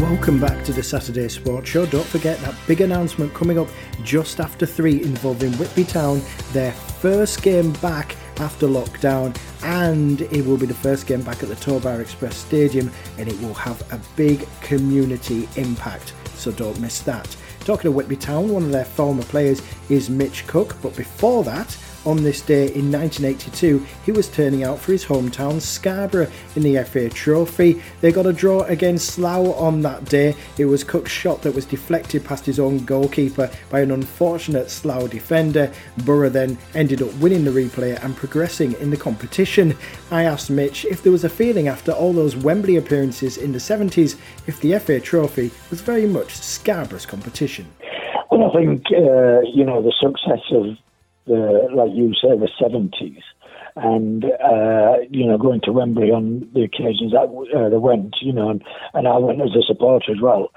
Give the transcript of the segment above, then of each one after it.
Welcome back to the Saturday Sports Show. Don't forget that big announcement coming up just after 3 involving Whitby Town, their first game back after lockdown, and it will be the first game back at the Torbay Express Stadium, and it will have a big community impact, so don't miss that. Talking of Whitby Town, one of their former players is Mitch Cook, but before that, on this day in 1982, he was turning out for his hometown Scarborough in the FA Trophy. They got a draw against Slough on that day. It was Cook's shot that was deflected past his own goalkeeper by an unfortunate Slough defender. Borough then ended up winning the replay and progressing in the competition. I asked Mitch if there was a feeling after all those Wembley appearances in the 70s if the FA Trophy was very much Scarborough's competition. Well, I think, the success of like you say, the 70s, and going to Wembley on the occasions that they went, and I went as a supporter as well.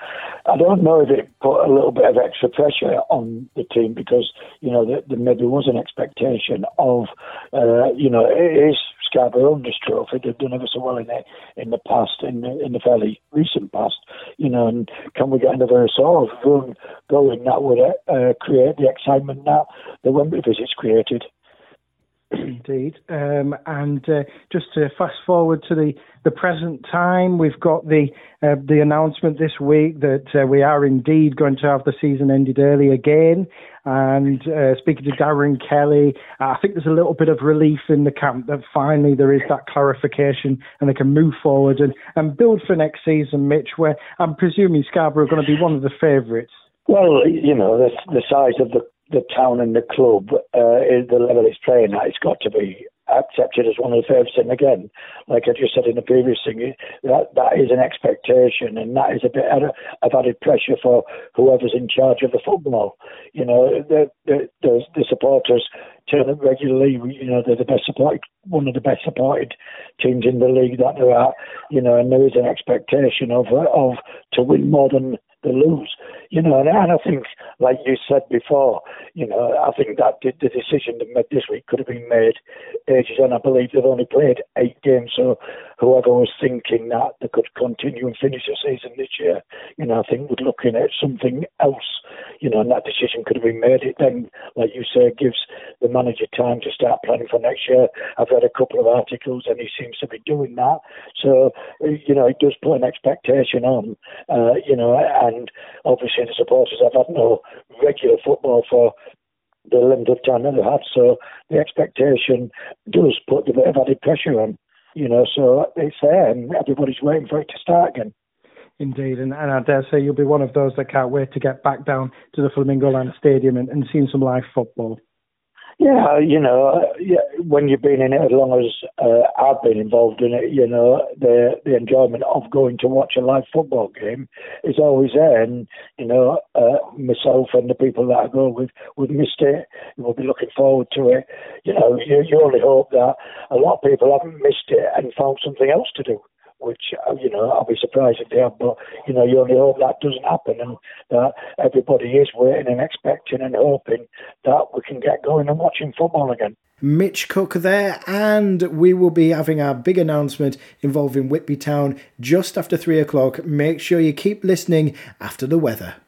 I don't know if it put a little bit of extra pressure on the team because there maybe was an expectation of it is Scarborough owned this trophy. They've done ever so well in the past, in the fairly recent past, and can we get another sort of run going that would create the excitement that the Wembley visit's created? Indeed. Just to fast forward to the present time, we've got the announcement this week that we are indeed going to have the season ended early again. And speaking to Darren Kelly, I think there's a little bit of relief in the camp that finally there is that clarification and they can move forward and build for next season, Mitch, where I'm presuming Scarborough are going to be one of the favourites. Well, the size of the town and the club, the level it's playing at, it's got to be accepted as one of the favourites. And again, like I just said in the previous thing, that is an expectation, and that is a bit of added pressure for whoever's in charge of the football. The supporters turn up regularly. They're one of the best supported teams in the league that there are. And there is an expectation of to win more than they lose, and I think, like you said before, I think that the decision they made this week could have been made ages on. I believe they've only played 8 games, so whoever was thinking that they could continue and finish the season this year, I think we're looking at something else, and that decision could have been made. It then, like you say, gives the manager time to start planning for next year. I've read a couple of articles and he seems to be doing that, so, it does put an expectation on, and obviously the supporters have had no regular football for the length of time that they've had, so the expectation does put a bit of added pressure on, so it's there and everybody's waiting for it to start again. Indeed, and I dare say you'll be one of those that can't wait to get back down to the Flamingo Land Stadium and seeing some live football. Yeah, when you've been in it as long as I've been involved in it, the enjoyment of going to watch a live football game is always there. And, myself and the people that I go with would miss it and will be looking forward to it. You only hope that a lot of people haven't missed it and found something else to do, which, I'll be surprised if they have, but, you only hope that doesn't happen and that everybody is waiting and expecting and hoping that we can get going and watching football again. Mitch Cook there, and we will be having our big announcement involving Whitby Town just after 3 o'clock. Make sure you keep listening after the weather.